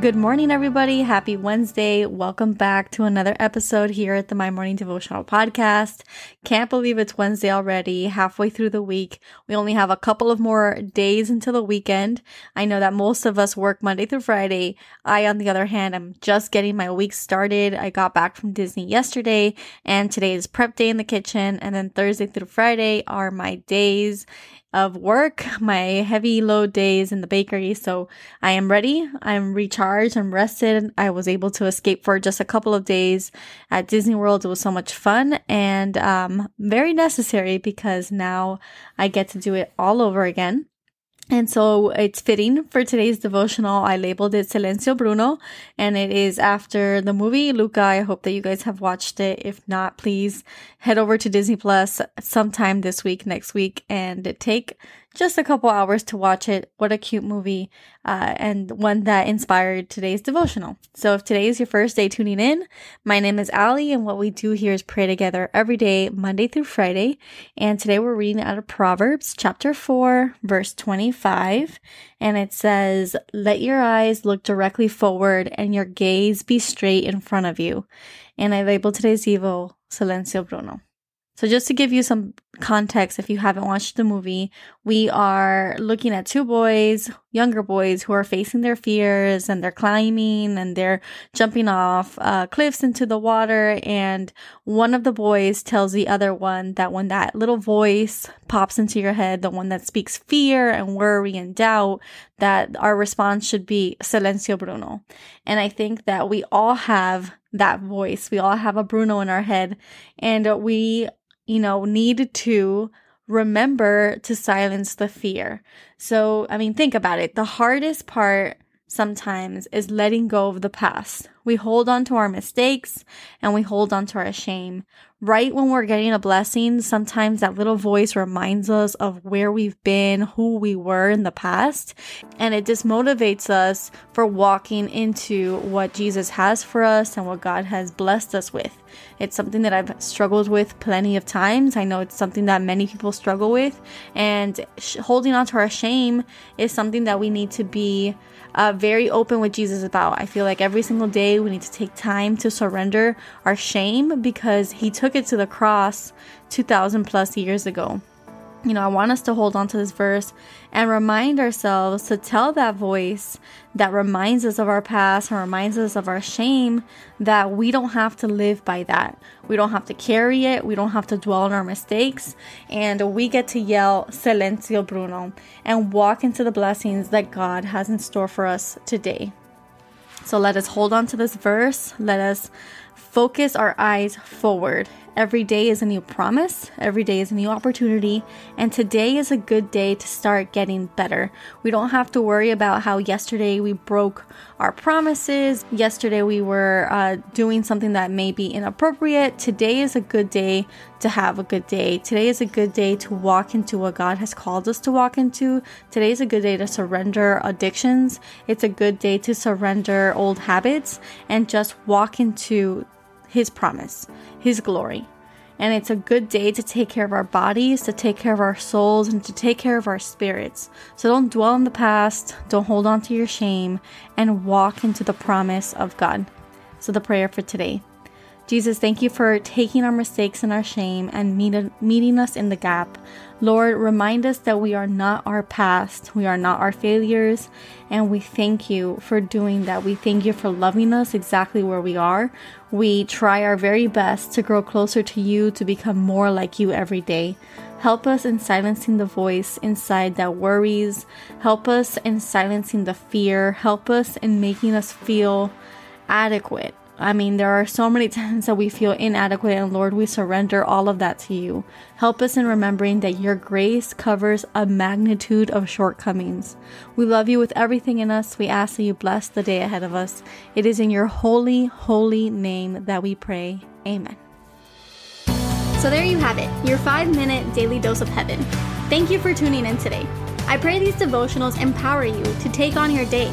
Good morning, everybody. Happy Wednesday. Welcome back to another episode here at the My Morning Devotional Podcast. Can't believe it's Wednesday already, halfway through the week. We only have a couple of more days until the weekend. I know that most of us work Monday through Friday. I, on the other hand, am just getting my week started. I got back from Disney yesterday, and today is prep day in the kitchen. And then Thursday through Friday are my days of work, my heavy load days in the bakery. So I am ready. I'm recharged. I'm rested. I was able to escape for just a couple of days at Disney World. It was so much fun and very necessary because now I get to do it all over again. And so it's fitting for today's devotional. I labeled it Silencio Bruno, and it is after the movie Luca. I hope that you guys have watched it. If not, please head over to Disney Plus sometime this week, next week, and take just a couple hours to watch it. What a cute movie, and one that inspired today's devotional. So if today is your first day tuning in, my name is Allie, and what we do here is pray together every day, Monday through Friday. And today we're reading out of Proverbs chapter 4, verse 25. And it says, "Let your eyes look directly forward and your gaze be straight in front of you." And I label today's Evo, Silencio Bruno. So just to give you some context, if you haven't watched the movie, we are looking at two boys, younger boys, who are facing their fears, and they're climbing and they're jumping off cliffs into the water. And one of the boys tells the other one that when that little voice pops into your head, the one that speaks fear and worry and doubt, that our response should be Silencio Bruno. And I think that we all have that voice. We all have a Bruno in our head, and we need to remember to silence the fear. So, think about it. The hardest part sometimes is letting go of the past. We hold on to our mistakes and we hold on to our shame. Right when we're getting a blessing, sometimes that little voice reminds us of where we've been, who we were in the past, and it dismotivates us for walking into what Jesus has for us and what God has blessed us with. It's something that I've struggled with plenty of times. I know it's something that many people struggle with, and holding on to our shame is something that we need to be very open with Jesus about. I feel like every single day we need to take time to surrender our shame because he took it to the cross 2,000 plus years ago. I want us to hold on to this verse and remind ourselves to tell that voice that reminds us of our past and reminds us of our shame that we don't have to live by that. We don't have to carry it. We don't have to dwell on our mistakes. And we get to yell, Silencio Bruno, and walk into the blessings that God has in store for us today. So let us hold on to this verse. Let us focus our eyes forward. Every day is a new promise. Every day is a new opportunity. And today is a good day to start getting better. We don't have to worry about how yesterday we broke our promises. Yesterday we were doing something that may be inappropriate. Today is a good day to have a good day. Today is a good day to walk into what God has called us to walk into. Today is a good day to surrender addictions. It's a good day to surrender old habits and just walk into His promise, His glory. And it's a good day to take care of our bodies, to take care of our souls, and to take care of our spirits. So don't dwell on the past, don't hold on to your shame, and walk into the promise of God. So the prayer for today. Jesus, thank you for taking our mistakes and our shame and meeting us in the gap. Lord, remind us that we are not our past, we are not our failures, and we thank you for doing that. We thank you for loving us exactly where we are. We try our very best to grow closer to you, to become more like you every day. Help us in silencing the voice inside that worries. Help us in silencing the fear. Help us in making us feel adequate. I mean, there are so many times that we feel inadequate, and Lord, we surrender all of that to you. Help us in remembering that your grace covers a magnitude of shortcomings. We love you with everything in us. We ask that you bless the day ahead of us. It is in your holy, holy name that we pray. Amen. So there you have it, your 5-minute daily dose of heaven. Thank you for tuning in today. I pray these devotionals empower you to take on your day.